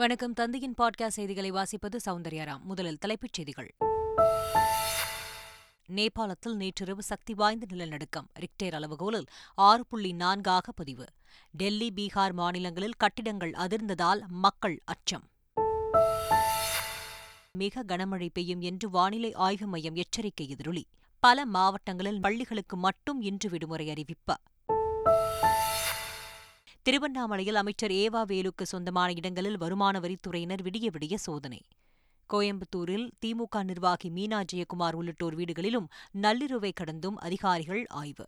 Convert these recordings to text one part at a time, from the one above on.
வணக்கம். தந்தையின் பாட்காஸ்ட் செய்திகளை வாசிப்பது சௌந்தர்யாராம். முதலில் தலைப்புச் செய்திகள். நேபாளத்தில் நேற்றிரவு சக்தி வாய்ந்த நிலநடுக்கம். ரிக்டேர் அளவுகோலில் 6.4 பதிவு. டெல்லி, பீகார் மாநிலங்களில் கட்டிடங்கள் அதிர்ந்ததால் மக்கள் அச்சம். மிக கனமழை பெய்யும் என்று வானிலை ஆய்வு மையம் எச்சரிக்கை. எதிரொலி பல மாவட்டங்களில் பள்ளிகளுக்கு மட்டும் இன்று விடுமுறை அறிவிப்பு. திருவண்ணாமலையில் அமைச்சர் ஏவா வேலுக்கு சொந்தமான இடங்களில் வருமான வரித்துறையினர் விடிய விடிய சோதனை. கோயம்புத்தூரில் திமுக நிர்வாகி மீனா ஜெயக்குமார் உள்ளிட்டோர் வீடுகளிலும் நள்ளிரவை கடந்தும் அதிகாரிகள் ஆய்வு.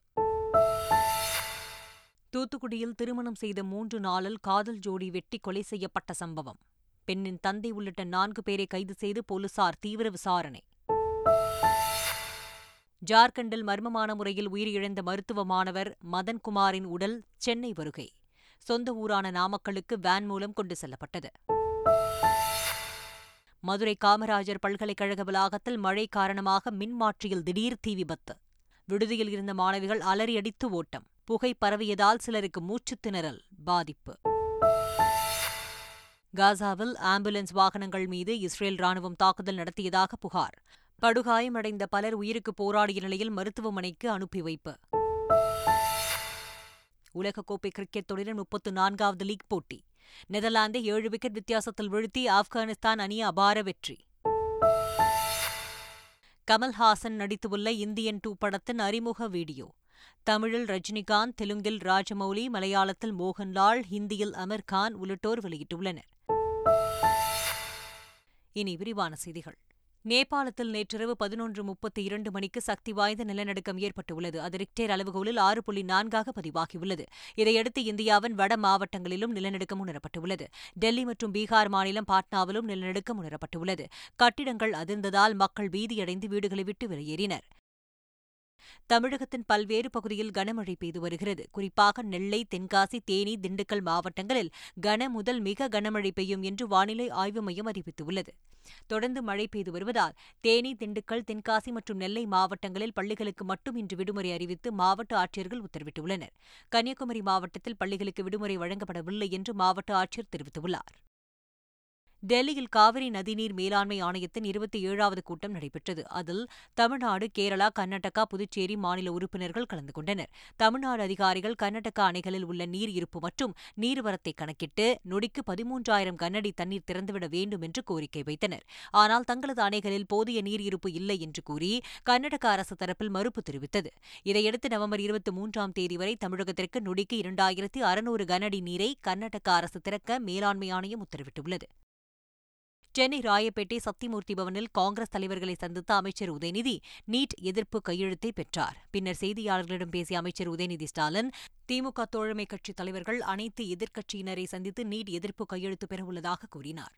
தூத்துக்குடியில் திருமணம் செய்த 3 நாளில் காதல் ஜோடி வெட்டி கொலை செய்யப்பட்ட சம்பவம். பெண்ணின் தந்தை உள்ளிட்ட 4 பேரை கைது செய்து போலீசார் தீவிர விசாரணை. ஜார்க்கண்டில் மர்மமான முறையில் உயிரிழந்த மருத்துவ மாணவர் மதன் குமாரின் உடல் சென்னை வருகை. சொந்த ஊரான நாமக்கலுக்கு வேன் மூலம் கொண்டு செல்லப்பட்டது. மதுரை காமராஜர் பல்கலைக்கழக வளாகத்தில் மழை காரணமாக மின்மாற்றியில் திடீர் தீ விபத்து. விடுதியில் இருந்த மாணவிகள் அலறியடித்து ஓட்டம். புகை பரவியதால் சிலருக்கு மூச்சுத் திணறல் பாதிப்பு. காசாவில் ஆம்புலன்ஸ் வாகனங்கள் மீது இஸ்ரேல் ராணுவம் தாக்குதல் நடத்தியதாக புகார். படுகாயமடைந்த பலர் உயிருக்கு போராடிய நிலையில் மருத்துவமனைக்கு அனுப்பி வைப்பு. உலகக்கோப்பை கிரிக்கெட் தொடரின் 34வது லீக் போட்டி. நெதர்லாந்தை 7 விக்கெட் வித்தியாசத்தில் வீழ்த்தி ஆப்கானிஸ்தான் அணி அபார வெற்றி. கமல் ஹாசன் நடித்துள்ள இந்தியன் 2 படத்தின் அறிமுக வீடியோ. தமிழில் ரஜினிகாந்த், தெலுங்கில் ராஜமௌலி, மலையாளத்தில் மோகன் லால், ஹிந்தியில் அமீர் கான் உள்ளிட்டோர் வெளியிட்டுள்ளனர். இனி விரிவான செய்திகள். நேபாளத்தில் நேற்றிரவு 11:32 சக்தி வாய்ந்த நிலநடுக்கம் ஏற்பட்டுள்ளது. அது ரிக்டேர் அளவுகோலில் 6.4 பதிவாகியுள்ளது. இதையடுத்து இந்தியாவின் வட மாவட்டங்களிலும் நிலநடுக்கம் உணரப்பட்டுள்ளது. டெல்லி மற்றும் பீகார் மாநிலம் பாட்னாவிலும் நிலநடுக்கம் உணரப்பட்டுள்ளது. கட்டிடங்கள் அதிர்ந்ததால் மக்கள் பீதியடைந்து வீடுகளை விட்டு வெளியேறினர். தமிழகத்தின் பல்வேறு பகுதியில் கனமழை பெய்து வருகிறது. குறிப்பாக நெல்லை, தென்காசி, தேனி, திண்டுக்கல் மாவட்டங்களில் கன முதல் மிக கனமழை பெய்யும் என்று வானிலை ஆய்வு மையம் அறிவித்துள்ளது. தொடர்ந்து மழை பெய்து வருவதால் தேனி, திண்டுக்கல், தென்காசி மற்றும் நெல்லை மாவட்டங்களில் பள்ளிகளுக்கு மட்டும் இன்று விடுமுறை அறிவித்து மாவட்ட ஆட்சியர்கள் உத்தரவிட்டுள்ளனர். கன்னியாகுமரி மாவட்டத்தில் பள்ளிகளுக்கு விடுமுறை வழங்கப்படவில்லை என்று மாவட்ட ஆட்சியர் தெரிவித்துள்ளார். டெல்லியில் காவிரி நதிநீர் மேலாண்மை ஆணையத்தின் 27வது கூட்டம் நடைபெற்றது. அதில் தமிழ்நாடு, கேரளா, கர்நாடகா, புதுச்சேரி மாநில உறுப்பினர்கள் கலந்து கொண்டனர். தமிழ்நாடு அதிகாரிகள் கர்நாடகா அணைகளில் உள்ள நீர் இருப்பு மற்றும் நீர்வரத்தை கணக்கிட்டு நொடிக்கு 13,000 கனஅடி தண்ணீர் திறந்துவிட வேண்டும் என்று கோரிக்கை வைத்தனர். ஆனால் தங்களது அணைகளில் போதிய நீர் இருப்பு இல்லை என்று கூறி கர்நாடக அரசு தரப்பில் மறுப்பு தெரிவித்தது. இதையடுத்து நவம்பர் 23 வரை தமிழகத்திற்கு நொடிக்கு 2,600 கனஅடி நீரை கர்நாடக அரசு திறக்க மேலாண்மை ஆணையம் உத்தரவிட்டுள்ளது. சென்னை ராயப்பேட்டை சத்தியமூர்த்தி பவனில் காங்கிரஸ் தலைவர்களை சந்தித்த அமைச்சர் உதயநிதி நீட் எதிர்ப்பு கையெழுத்தை பெற்றார். பின்னர் செய்தியாளர்களிடம் பேசிய அமைச்சர் உதயநிதி ஸ்டாலின், திமுக தோழமை கட்சித் தலைவர்கள் அனைத்து எதிர்க்கட்சியினரை சந்தித்து நீட் எதிர்ப்பு கையெழுத்து பெறவுள்ளதாக கூறினார்.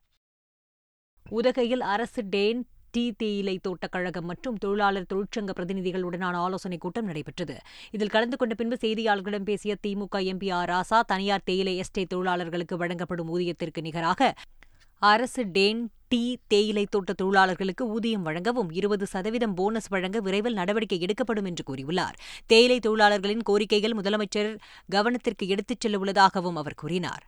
உதகையில் அரசு டேன், டீ தேயிலை தோட்டக்கழகம் மற்றும் தொழிலாளர் தொழிற்சங்க பிரதிநிதிகளுடனான ஆலோசனைக் கூட்டம் நடைபெற்றது. இதில் கலந்து கொண்ட பின்பு செய்தியாளர்களிடம் பேசிய திமுக எம்பி ஆர் ராசா, தனியார் தேயிலை எஸ்டேட் தொழிலாளர்களுக்கு வழங்கப்படும் ஊதியத்திற்கு நிகராக அரசு டேன், டீ தேயிலை தோட்ட தொழிலாளர்களுக்கு ஊதியம் வழங்கவும் 20% போனஸ் வழங்க விரைவில் நடவடிக்கை எடுக்கப்படும் என்று கூறியுள்ளார். தேயிலை தொழிலாளர்களின் கோரிக்கைகள் முதலமைச்சர் கவனத்திற்கு எடுத்துச் செல்ல உள்ளதாகவும் அவர் கூறினார்.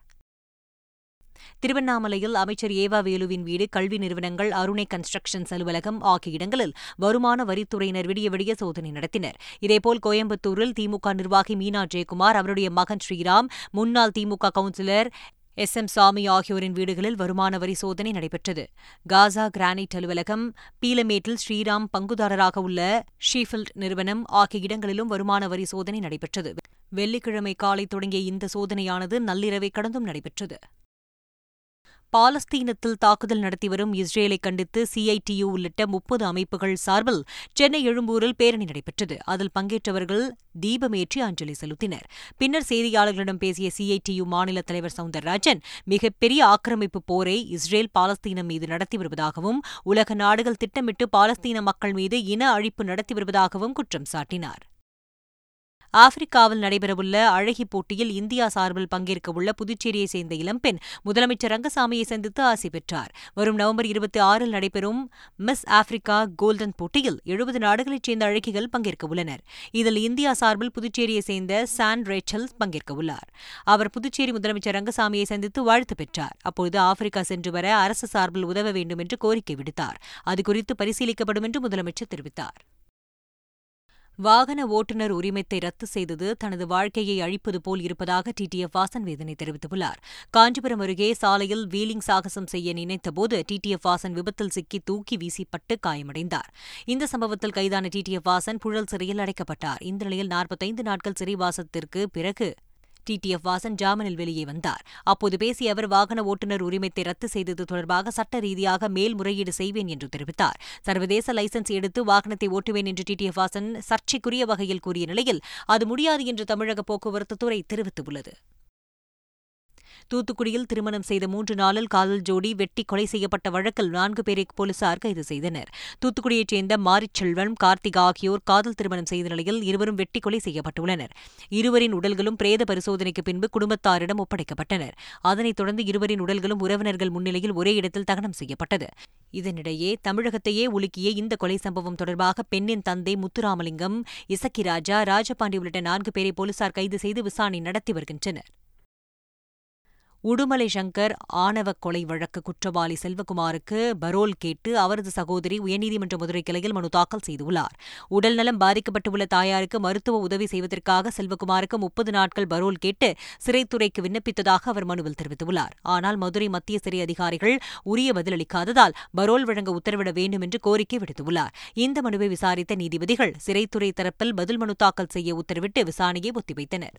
திருவண்ணாமலையில் அமைச்சர் ஏவா வேலுவின் வீடு, கல்வி நிறுவனங்கள், அருணை கன்ஸ்ட்ரக்ஷன்ஸ் அலுவலகம் ஆகிய இடங்களில் வருமான வரித்துறையினர் விடிய விடிய சோதனை நடத்தினர். இதேபோல் கோயம்புத்தூரில் திமுக நிர்வாகி மீனா ஜெயக்குமார், அவருடைய மகன் ஸ்ரீராம், முன்னாள் திமுக கவுன்சிலர் SM சாமி ஆகியோரின் வீடுகளில் வருமான வரி சோதனை நடைபெற்றது. காசா கிரானைட் அலுவலகம், பீலமேட்டில் ஸ்ரீராம் பங்குதாரராக உள்ள ஷீஃபில்ட் நிறுவனம் ஆகிய இடங்களிலும் வருமான வரி சோதனை நடைபெற்றது. வெள்ளிக்கிழமை காலை தொடங்கிய இந்த சோதனையானது நள்ளிரவை கடந்தும் நடைபெற்றது. பாலஸ்தீனத்தில் தாக்குதல் நடத்தி வரும் இஸ்ரேலை கண்டித்து CITU உள்ளிட்ட 30 அமைப்புகள் சார்பில் சென்னை எழும்பூரில் பேரணி நடைபெற்றது. அதில் பங்கேற்றவர்கள் தீபமேற்றி அஞ்சலி செலுத்தினர். பின்னர் செய்தியாளர்களிடம் பேசிய CITU மாநில தலைவர் சவுந்தரராஜன், மிகப்பெரிய ஆக்கிரமிப்பு போரை இஸ்ரேல் பாலஸ்தீனம் மீது நடத்தி வருவதாகவும் உலக நாடுகள் திட்டமிட்டு பாலஸ்தீன மக்கள் மீது இன அழிப்பு நடத்தி வருவதாகவும் குற்றம் சாட்டினார். ஆப்பிரிக்காவில் நடைபெறவுள்ள அழகி போட்டியில் இந்தியா சார்பில் பங்கேற்கவுள்ள புதுச்சேரியை சேர்ந்த இளம்பெண் முதலமைச்சர் ரங்கசாமியை சந்தித்து ஆசி பெற்றார். வரும் நவம்பர் 26 நடைபெறும் மிஸ் ஆப்பிரிக்கா கோல்டன் போட்டியில் 70 நாடுகளைச் சேர்ந்த அழகிகள் பங்கேற்கவுள்ளனர். இதில் இந்தியா சார்பில் புதுச்சேரியை சேர்ந்த சான் ரேச்சல் பங்கேற்கவுள்ளார். அவர் புதுச்சேரி முதலமைச்சர் ரங்கசாமியை சந்தித்து வாழ்த்து பெற்றார். அப்போது ஆப்பிரிக்கா சென்று வர அரசு சார்பில் உதவ வேண்டும் என்று கோரிக்கை விடுத்தார். அதுகுறித்து பரிசீலிக்கப்படும் என்று முதலமைச்சர் தெரிவித்தார். வாகன ஓட்டுநர் உரிமத்தை ரத்து செய்தது தனது வாழ்க்கையை அழிப்பது போல் இருப்பதாக டிடிஎஃப் வாசன் வேதனை தெரிவித்துள்ளார். காஞ்சிபுரம் அருகே சாலையில் வீலிங் சாகசம் செய்ய நினைத்தபோது டிடிஎஃப் வாசன் விபத்தில் சிக்கி தூக்கி வீசப்பட்டு காயமடைந்தார். இந்த சம்பவத்தில் கைதான டிடிஎஃப் வாசன் புழல் சிறையில் அடைக்கப்பட்டார். இந்த நிலையில் 45 நாட்கள் சிறைவாசத்திற்கு பிறகு டிடிஎஃப் வாசன் ஜாமீனில் வெளியே வந்தார். அப்போது பேசிய அவர் வாகன ஓட்டுநர் உரிமத்தை ரத்து செய்தது தொடர்பாக சட்ட ரீதியாக மேல்முறையீடு செய்வேன் என்று தெரிவித்தார். சர்வதேச லைசன்ஸ் எடுத்து வாகனத்தை ஓட்டுவேன் என்று டிடிஎஃப் வாசன் சர்ச்சைக்குரிய வகையில் கூறிய நிலையில் அது முடியாது என்று தமிழக போக்குவரத்து துறை தெரிவித்துள்ளது. தூத்துக்குடியில் திருமணம் செய்த 3 நாளில் காதல் ஜோடி வெட்டி கொலை செய்யப்பட்ட வழக்கில் 4 பேரை போலீசார் கைது செய்தனர். தூத்துக்குடியைச் சேர்ந்த மாரின் செல்வம், கார்த்திகா ஆகியோர் காதல் திருமணம் செய்த நிலையில் இருவரும் வெட்டி கொலை செய்யப்பட்டுள்ளனர். இருவரின் உடல்களும் பிரேத பரிசோதனைக்கு பின்பு குடும்பத்தாரிடம் ஒப்படைக்கப்பட்டன. அதனைத் தொடர்ந்து இருவரின் உடல்களும் உறவினர்கள் முன்னிலையில் ஒரே இடத்தில் தகனம் செய்யப்பட்டது. இதனிடையே தமிழகத்தையே உலுக்கிய இந்த கொலை சம்பவம் தொடர்பாக பெண்ணின் தந்தை முத்துராமலிங்கம், இசக்கிராஜா, ராஜபாண்டி உள்ளிட்ட 4 பேரை போலீசார் கைது செய்து விசாரணை நடத்தி வருகின்றனர். உடுமலை சங்கர் ஆணவ கொலை வழக்கு குற்றவாளி செல்வகுமாருக்கு பரோல் கேட்டு அவரது சகோதரி உயர்நீதிமன்ற மதுரை கிளையில் மனு தாக்கல் செய்துள்ளார். உடல்நலம் பாதிக்கப்பட்டுள்ள தாயாருக்கு மருத்துவ உதவி செய்வதற்காக செல்வகுமாருக்கு 30 நாட்கள் பரோல் கேட்டு சிறைத்துறைக்கு விண்ணப்பித்ததாக அவர் மனுவில் தெரிவித்துள்ளார். ஆனால் மதுரை மத்திய சிறை அதிகாரிகள் உரிய பதிலளிக்காததால் பரோல் வழங்க உத்தரவிட வேண்டும் என்று கோரிக்கை விடுத்துள்ளார். இந்த மனுவை விசாரித்த நீதிபதிகள் சிறைத்துறை தரப்பில் பதில் மனு தாக்கல் செய்ய உத்தரவிட்டு விசாரணையை ஒத்திவைத்தனர்.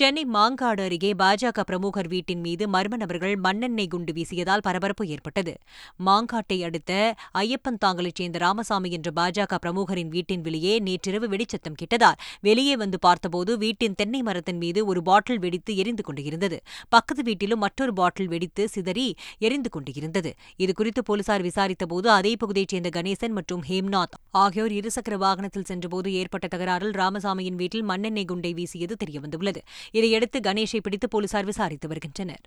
சென்னை மாங்காடு அருகே பாஜக பிரமுகர் வீட்டின் மீது மர்ம நபர்கள் மண்ணெண்ணெய் குண்டு வீசியதால் பரபரப்பு ஏற்பட்டது. மாங்காட்டை அடுத்த ஐயப்பன் தாங்கலைச் சேர்ந்த ராமசாமி என்ற பாஜக பிரமுகரின் வீட்டின் வெளியே நேற்றிரவு வெடிச்சத்தம் கேட்டதால் வெளியே வந்து பார்த்தபோது வீட்டின் தென்னை மரத்தின் மீது ஒரு பாட்டில் வெடித்து எரிந்து கொண்டிருந்தது. பக்கத்து வீட்டிலும் மற்றொரு பாட்டில் வெடித்து சிதறி எரிந்து கொண்டிருந்தது. இதுகுறித்து போலீசார் விசாரித்தபோது அதே பகுதியைச் சேர்ந்த கணேசன் மற்றும் ஹேம்நாத் ஆகியோர் இருசக்கர வாகனத்தில் சென்றபோது ஏற்பட்ட தகராறில் ராமசாமியின் வீட்டில் மண்ணெண்ணெய் குண்டை வீசியது தெரியவந்துள்ளது. இதையடுத்து கணேஷை பிடித்து போலீசார் விசாரித்து வருகின்றனர்.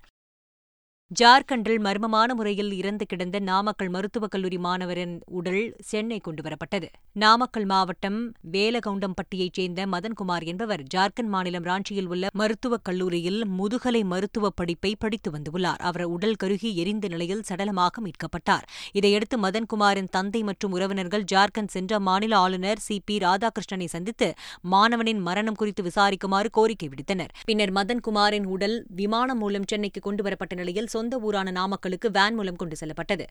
ஜார்க்கண்டில் மர்மமான முறையில் இறந்து கிடந்த நாமக்கல் மருத்துவக் கல்லூரி மாணவரின் உடல் சென்னை கொண்டுவரப்பட்டது. நாமக்கல் மாவட்டம் வேலகவுண்டம்பட்டியைச் சேர்ந்த மதன் குமார் என்பவர் ஜார்க்கண்ட் மாநிலம் ராஞ்சியில் உள்ள மருத்துவக் கல்லூரியில் முதுகலை மருத்துவப் படிப்பை படித்து வந்துள்ளார். அவர் உடல் கருகி எரிந்த நிலையில் சடலமாக மீட்கப்பட்டார். இதையடுத்து மதன்குமாரின் தந்தை மற்றும் உறவினர்கள் ஜார்க்கண்ட் சென்று அம்மாநில ஆளுநர் CP ராதாகிருஷ்ணனை சந்தித்து மாணவனின் மரணம் குறித்து விசாரிக்குமாறு கோரிக்கை விடுத்தனர். பின்னர் மதன்குமாரின் உடல் விமானம் மூலம் சென்னைக்கு கொண்டுவரப்பட்ட நிலையில் சொந்த ஊரான நாமக்கலுக்கு வேன் மூலம் கொண்டு செல்லப்பட்டது.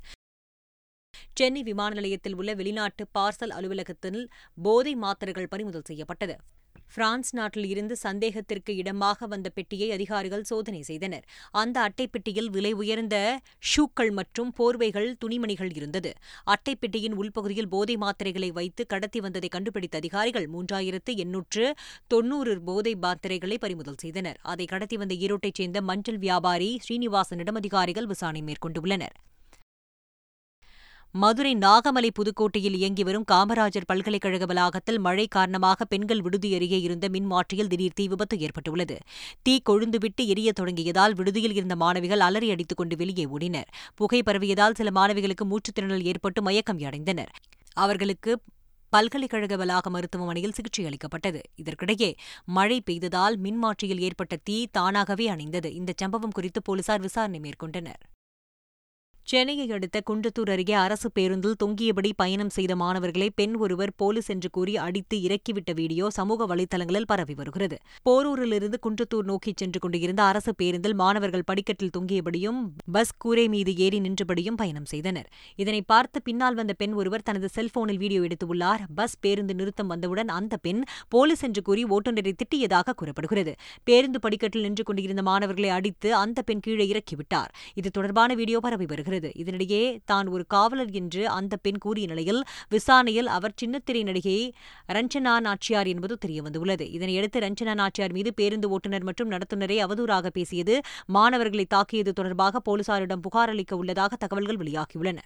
சென்னை விமான நிலையத்தில் உள்ள வெளிநாட்டு பார்சல் அலுவலகத்தில் போதை மாத்திரைகள் பறிமுதல் செய்யப்பட்டது. பிரான்ஸ் நாட்டில் இருந்து சந்தேகத்திற்கு இடமாக வந்த பெட்டியை அதிகாரிகள் சோதனை செய்தனர். அந்த அட்டைப்பெட்டியில் விலை உயர்ந்த ஷூக்கள் மற்றும் போர்வைகள், துணிமணிகள் இருந்தது. அட்டைப்பெட்டியின் உள்பகுதியில் போதை மாத்திரைகளை வைத்து கடத்தி வந்ததை கண்டுபிடித்த அதிகாரிகள் 3890 போதை மாத்திரைகளை பறிமுதல் செய்தனர். அதை கடத்தி வந்த ஈரோட்டைச் சேர்ந்த மஞ்சள் வியாபாரி ஸ்ரீனிவாசனிடம் அதிகாரிகள் விசாரணை மேற்கொண்டுள்ளனர். மதுரை நாகமலை புதுக்கோட்டையில் இயங்கி வரும் காமராஜர் பல்கலைக்கழக வளாகத்தில் மழை காரணமாக பெண்கள் விடுதி அருகே இருந்த மின்மாற்றியில் திடீர் தீ விபத்து ஏற்பட்டுள்ளது. தீ கொழுந்துவிட்டு எரிய தொடங்கியதால் விடுதியில் இருந்த மாணவிகள் அலறி அடித்துக் கொண்டு வெளியே ஓடினர். புகை பரவியதால் சில மாணவிகளுக்கு மூச்சுத்திணறல் ஏற்பட்டு மயக்கம் அடைந்தனர். அவர்களுக்கு பல்கலைக்கழக வளாக மருத்துவமனையில் சிகிச்சை அளிக்கப்பட்டது. இதற்கிடையே மழை பெய்ததால் மின்மாற்றியில் ஏற்பட்ட தீ தானாகவே அணைந்தது. இந்த சம்பவம் குறித்து போலீசார் விசாரணை மேற்கொண்டனர். சென்னையை அடுத்த குன்றத்தூர் அருகே அரசு பேருந்தில் தொங்கியபடி பயணம் செய்த மாணவர்களை பெண் ஒருவர் போலீஸ் என்று கூறி அடித்து இறக்கிவிட்ட வீடியோ சமூக வலைதளங்களில் பரவி வருகிறது. போரூரிலிருந்து குன்றத்தூர் நோக்கி சென்று கொண்டிருந்த அரசு பேருந்தில் மாணவர்கள் படிக்கட்டில் தொங்கியபடியும் பஸ் கூரை மீது ஏறி நின்றபடியும் பயணம் செய்தனர். இதனை பார்த்து பின்னால் வந்த பெண் ஒருவர் தனது செல்போனில் வீடியோ எடுத்துள்ளார். பஸ் பேருந்து நிறுத்தம் வந்தவுடன் அந்த பெண் போலீஸ் என்று கூறி ஓட்டுநரை திட்டியதாக கூறப்படுகிறது. பேருந்து படிக்கட்டில் நின்று கொண்டிருந்த மாணவர்களை அடித்து அந்த பெண் கீழே இறக்கிவிட்டார். இது தொடர்பான வீடியோ பரவி வருகிறது. இதனிடையே தான் ஒரு காவலர் என்று அந்த பெண் கூறிய நிலையில் விசாரணையில் அவர் சின்னத்திரை நடிகை ரஞ்சனா நாச்சியார் என்பது தெரியவந்துள்ளது. இதனையடுத்து ரஞ்சனா நாச்சியார் மீது பேருந்து ஓட்டுநர் மற்றும் நடத்துனரை அவதூறாக பேசியது, மாணவர்களை தாக்கியது தொடர்பாக போலீசாரிடம் புகார் அளிக்க உள்ளதாக தகவல்கள் வெளியாகியுள்ளன.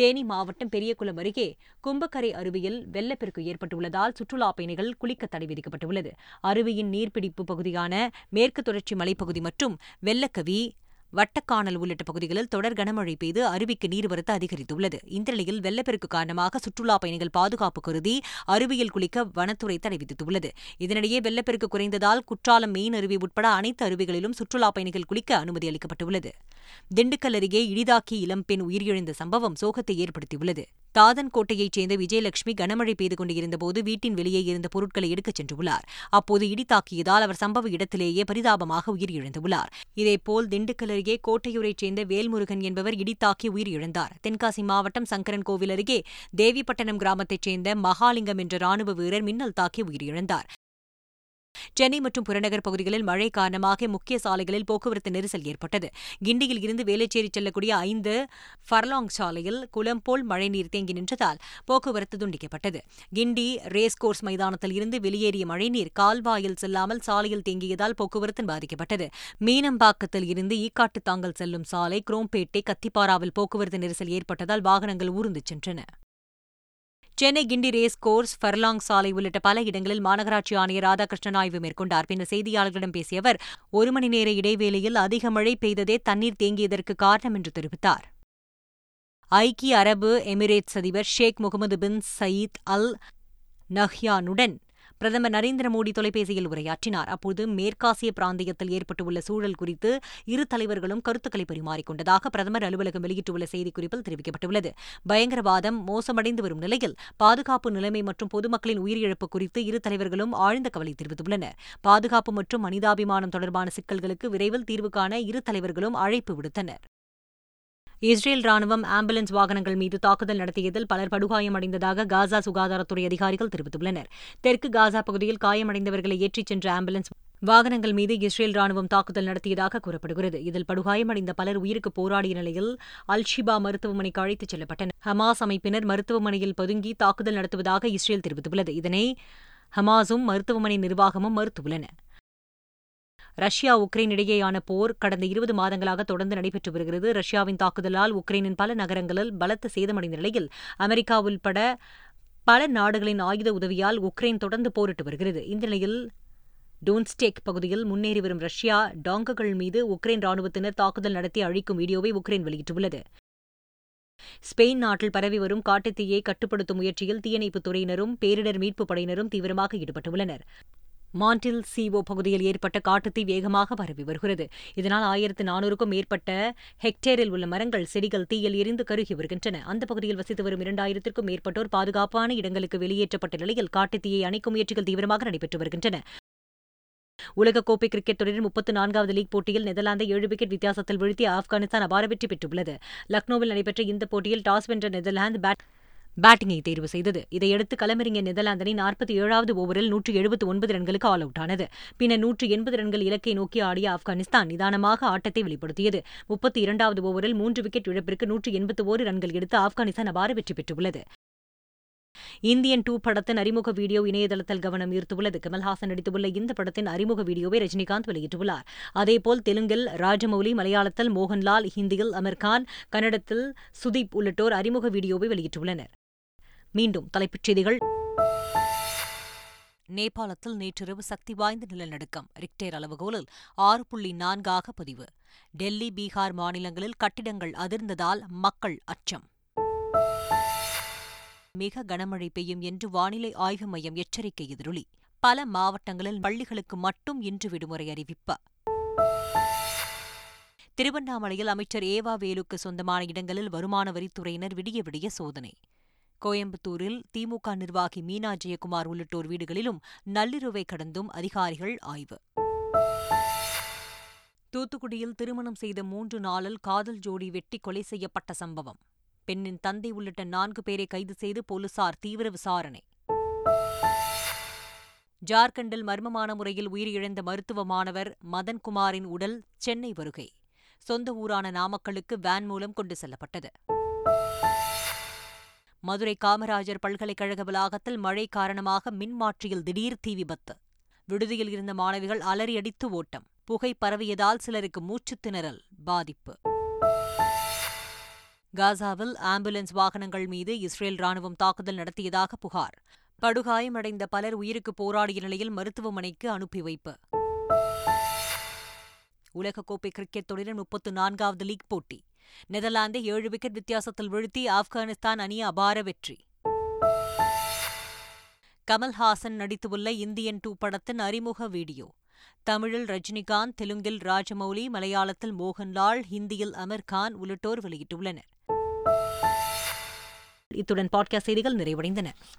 தேனி மாவட்டம் பெரியகுளம் அருகே கும்பக்கரை அருவியில் வெள்ளப்பெருக்கு ஏற்பட்டுள்ளதால் சுற்றுலாப் பயணிகள் குளிக்க தடை விதிக்கப்பட்டுள்ளது. அருவியின் நீர்பிடிப்பு பகுதியான மேற்கு தொடர்ச்சி மலைப்பகுதி மற்றும் வெள்ளக்கவி, வட்டக்கானல் உள்ளிட்ட பகுதிகளில் தொடர் கனமழை பெய்து அருவிக்கு நீர்வரத்து அதிகரித்துள்ளது. இந்த நிலையில் வெள்ளப்பெருக்கு காரணமாக சுற்றுலாப் பயணிகள் பாதுகாப்பு கருதி அருவியில் குளிக்க வனத்துறை தடை விதித்துள்ளது. இதனிடையே வெள்ளப்பெருக்கு குறைந்ததால் குற்றாலம், மீன் அருவி உட்பட அனைத்து அருவிகளிலும் சுற்றுலாப் பயணிகள் குளிக்க அனுமதி அளிக்கப்பட்டுள்ளது. திண்டுக்கல் அருகே இடிதாக்கி இளம்பெண் உயிரிழந்த சம்பவம் சோகத்தை ஏற்படுத்தியுள்ளது. தாதன்கோட்டையைச் சேர்ந்த விஜயலட்சுமி கனமழை பெய்து கொண்டிருந்தபோது வீட்டின் வெளியே இருந்த பொருட்களை எடுக்கச் சென்றுள்ளார். அப்போது இடித்தாக்கியதால் அவர் சம்பவ இடத்திலேயே பரிதாபமாக உயிரிழந்துள்ளார். இதேபோல் திண்டுக்கல் அருகே கோட்டையூரைச் சேர்ந்த வேல்முருகன் என்பவர் இடித்தாக்கி உயிரிழந்தார். தென்காசி மாவட்டம் சங்கரன்கோவில் அருகே தேவிப்பட்டணம் கிராமத்தைச் சேர்ந்த மகாலிங்கம் என்ற ராணுவ வீரர் மின்னல் தாக்கி உயிரிழந்தார். சென்னை மற்றும் புறநகர் பகுதிகளில் மழை காரணமாக முக்கிய சாலைகளில் போக்குவரத்து நெரிசல் ஏற்பட்டது. கிண்டியில் இருந்து வேளச்சேரி செல்லக்கூடிய 5 ஃபர்லாங் சாலையில் குளம் போல் மழைநீர் தேங்கி நின்றதால் போக்குவரத்து துண்டிக்கப்பட்டது. கிண்டி ரேஸ்கோர்ஸ் மைதானத்தில் இருந்து வெளியேறிய மழைநீர் கால்வாயில் செல்லாமல் சாலையில் தேங்கியதால் போக்குவரத்து பாதிக்கப்பட்டது. மீனம்பாக்கத்தில் இருந்து ஈக்காட்டு தாங்கல் செல்லும் சாலை, குரோம்பேட்டை, கத்திப்பாராவில் போக்குவரத்து நெரிசல் ஏற்பட்டதால் வாகனங்கள் ஊர்ந்து சென்றன. Chennai Guindy race course, furlong சாலை உள்ளிட்ட பல இடங்களில் மாநகராட்சி ஆணையர் ராதாகிருஷ்ணன் ஆய்வு மேற்கொண்டார். பின்னர் செய்தியாளர்களிடம் பேசிய அவர், 1 மணி நேர இடைவேளையில் அதிக மழை பெய்ததே தண்ணீர் தேங்கியதற்கு காரணம் என்று தெரிவித்தார். ஐக்கிய அரபு எமிரேட்ஸ் அதிபர் ஷேக் முகமது பின் சயீத் அல் நஹ்யானுடன் பிரதமர் நரேந்திர மோடி தொலைபேசியில் உரையாற்றினார். அப்போது மேற்காசிய பிராந்தியத்தில் ஏற்பட்டுள்ள சூழல் குறித்து இரு தலைவர்களும் கருத்துக்களை பரிமாறிக்கொண்டதாக பிரதமர் அலுவலகம் வெளியிட்டுள்ள செய்திக்குறிப்பில் தெரிவிக்கப்பட்டுள்ளது. பயங்கரவாதம் மோசமடைந்து வரும் நிலையில் பாதுகாப்பு நிலைமை மற்றும் பொதுமக்களின் உயிரிழப்பு குறித்து இரு தலைவர்களும் ஆழ்ந்த கவலை தெரிவித்துள்ளனர். பாதுகாப்பு மற்றும் மனிதாபிமானம் தொடர்பான சிக்கல்களுக்கு விரைவில் தீர்வு காண இரு தலைவர்களும் அழைப்பு விடுத்தனர். இஸ்ரேல் ராணுவம் ஆம்புலன்ஸ் வாகனங்கள் மீது தாக்குதல் நடத்தியதில் பலர் படுகாயமடைந்ததாக காசா சுகாதாரத்துறை அதிகாரிகள் தெரிவித்துள்ளனர். தெற்கு காசா பகுதியில் காயமடைந்தவர்களை ஏற்றிச் சென்ற ஆம்புலன்ஸ் வாகனங்கள் மீது இஸ்ரேல் ராணுவம் தாக்குதல் நடத்தியதாக கூறப்படுகிறது. இதில் படுகாயமடைந்த பலர் உயிருக்கு போராடிய நிலையில் அல்ஷிபா மருத்துவமனைக்கு அழைத்துச் செல்லப்பட்டனர். ஹமாஸ் அமைப்பினர் மருத்துவமனையில் பதுங்கி தாக்குதல் நடத்துவதாக இஸ்ரேல் தெரிவித்துள்ளது. இதனை ஹமாஸும் மருத்துவமனை நிர்வாகமும் மறுத்துள்ளன. ரஷ்யா உக்ரைன் இடையேயான போர் கடந்த 20 மாதங்களாக தொடர்ந்து நடைபெற்று வருகிறது. ரஷ்யாவின் தாக்குதலால் உக்ரைனின் பல நகரங்களில் பலத்த சேதமடைந்த நிலையில் அமெரிக்கா உள்பட பல நாடுகளின் ஆயுத உதவியால் உக்ரைன் தொடர்ந்து போரிட்டு வருகிறது. இந்த நிலையில் டோன்ஸ்டேக் பகுதியில் முன்னேறி வரும் ரஷ்யா டாங்குகள் மீது உக்ரைன் ராணுவத்தினர் தாக்குதல் நடத்தி அழிக்கும் வீடியோவை உக்ரைன் வெளியிட்டுள்ளது. ஸ்பெயின் நாட்டில் பரவி வரும் காட்டுத்தீயை கட்டுப்படுத்தும் முயற்சியில் தீயணைப்புத் துறையினரும் பேரிடர் மீட்புப் படையினரும் தீவிரமாக ஈடுபட்டுள்ளனர். மாண்டில் சீவோ பகுதியில் ஏற்பட்ட காட்டுத்தீ வேகமாக பரவி வருகிறது. இதனால் 1400க்கும் மேற்பட்ட ஹெக்டேரில் உள்ள மரங்கள், செடிகள் தீயில் எரிந்து கருகி வருகின்றன. அந்த பகுதியில் வசித்து வரும் 2000க்கும் மேற்பட்டோர் பாதுகாப்பான இடங்களுக்கு வெளியேற்றப்பட்ட நிலையில் காட்டுத்தீயை அணைக்கும் முயற்சிகள் தீவிரமாக நடைபெற்று வருகின்றன. உலகக்கோப்பை கிரிக்கெட் தொடரின் 34வது லீக் போட்டியில் நெதர்லாந்தை 7 விக்கெட் வித்தியாசத்தில் வீழ்த்தி ஆப்கானிஸ்தான் அபார வெற்றி பெற்றுள்ளது. லக்னோவில் நடைபெற்ற இந்த போட்டியில் டாஸ் வென்ற நெதர்லாந்து பேட்டிங்கை தேர்வு செய்தது. இதையடுத்து களமிறங்கிய நெதர்லாந்தினை 47வது ஓவரில் 179 ரன்களுக்கு ஆல் அவுட் ஆனது. பின்னர் 180 ரன்கள் இலக்கை நோக்கி ஆடிய ஆப்கானிஸ்தான் நிதானமாக ஆட்டத்தை வெளிப்படுத்தியது. 32வது ஓவரில் 3 விக்கெட் இழப்பிற்கு 181 ரன்கள் எடுத்து ஆப்கானிஸ்தான் அபார வெற்றி பெற்றுள்ளது. இந்தியன் 2 படத்தின் அறிமுக வீடியோ இணையதளத்தில் கவனம் ஈர்த்துள்ளது. கமல்ஹாசன் நடித்துள்ள இந்த படத்தின் அறிமுக வீடியோவை ரஜினிகாந்த் வெளியிட்டுள்ளார். அதேபோல் தெலுங்கில் ராஜமௌலி, மலையாளத்தில் மோகன் லால், ஹிந்தியில் அமீர் கான், கன்னடத்தில் சுதீப் உள்ளிட்டோர் அறிமுக வீடியோவை வெளியிட்டுள்ளனர். மீண்டும் தலைப்புச் செய்திகள். நேபாளத்தில் நேற்றிரவு சக்தி வாய்ந்த நிலநடுக்கம். ரிக்டேர் அளவுகோலில் 6.4ஆக பதிவு. டெல்லி, பீகார் மாநிலங்களில் கட்டிடங்கள் அதிர்ந்ததால் மக்கள் அச்சம். மிக கனமழை பெய்யும் என்று வானிலை ஆய்வு மையம் எச்சரிக்கை. எதிரொலி பல மாவட்டங்களில் பள்ளிகளுக்கு மட்டும் இன்று விடுமுறை அறிவிப்பு. திருவண்ணாமலையில் அமைச்சர் ஏவா வேலுக்கு சொந்தமான இடங்களில் வருமான வரித்துறையினர் விடிய விடிய சோதனை. கோயம்புத்தூரில் திமுக நிர்வாகி மீனா ஜெயக்குமார் உள்ளிட்டோர் வீடுகளிலும் நள்ளிரவை கடந்தும் அதிகாரிகள் ஆய்வு. தூத்துக்குடியில் திருமணம் செய்த 3 நாளில் காதல் ஜோடி வெட்டி கொலை செய்யப்பட்ட சம்பவம். பெண்ணின் தந்தை உள்ளிட்ட 4 பேரை கைது செய்து போலீசார் தீவிர விசாரணை. ஜார்க்கண்டில் மர்மமான முறையில் உயிரிழந்த மருத்துவ மாணவர் மதன் குமாரின் உடல் சென்னை வருகை. சொந்த ஊரான நாமக்கலுக்கு வேன் மூலம் கொண்டு செல்லப்பட்டது. மதுரை காமராஜர் பல்கலைக்கழக வளாகத்தில் மழை காரணமாக மின்மாற்றியில் திடீர் தீ விபத்து. விடுதியில் இருந்த மாணவிகள் அலறி அடித்து ஓட்டம். புகை பரவியதால் சிலருக்கு மூச்சுத்திணறல் பாதிப்பு. காசாவில் ஆம்புலன்ஸ் வாகனங்கள் மீது இஸ்ரேல் ராணுவம் தாக்குதல் நடத்தியதாக புகார். படுகாயமடைந்த பலர் உயிருக்கு போராடிய நிலையில் மருத்துவமனைக்கு அனுப்பி வைப்பு. உலகக்கோப்பை கிரிக்கெட் தொடரின் 34வது லீக் போட்டி. நெதர்லாந்தை 7 விக்கெட் வித்தியாசத்தில் வீழ்த்தி ஆப்கானிஸ்தான் அணி அபார வெற்றி. கமல் ஹாசன் நடித்துள்ள இந்தியன் 2 படத்தின் அறிமுக வீடியோ. தமிழில் ரஜினிகாந்த், தெலுங்கில் ராஜமௌலி, மலையாளத்தில் மோகன் லால், ஹிந்தியில் அமீர் கான் உள்ளிட்டோர் வெளியிட்டுள்ளனர். இத்துடன் பாட்காஸ்ட் செய்திகள் நிறைவடைந்தன.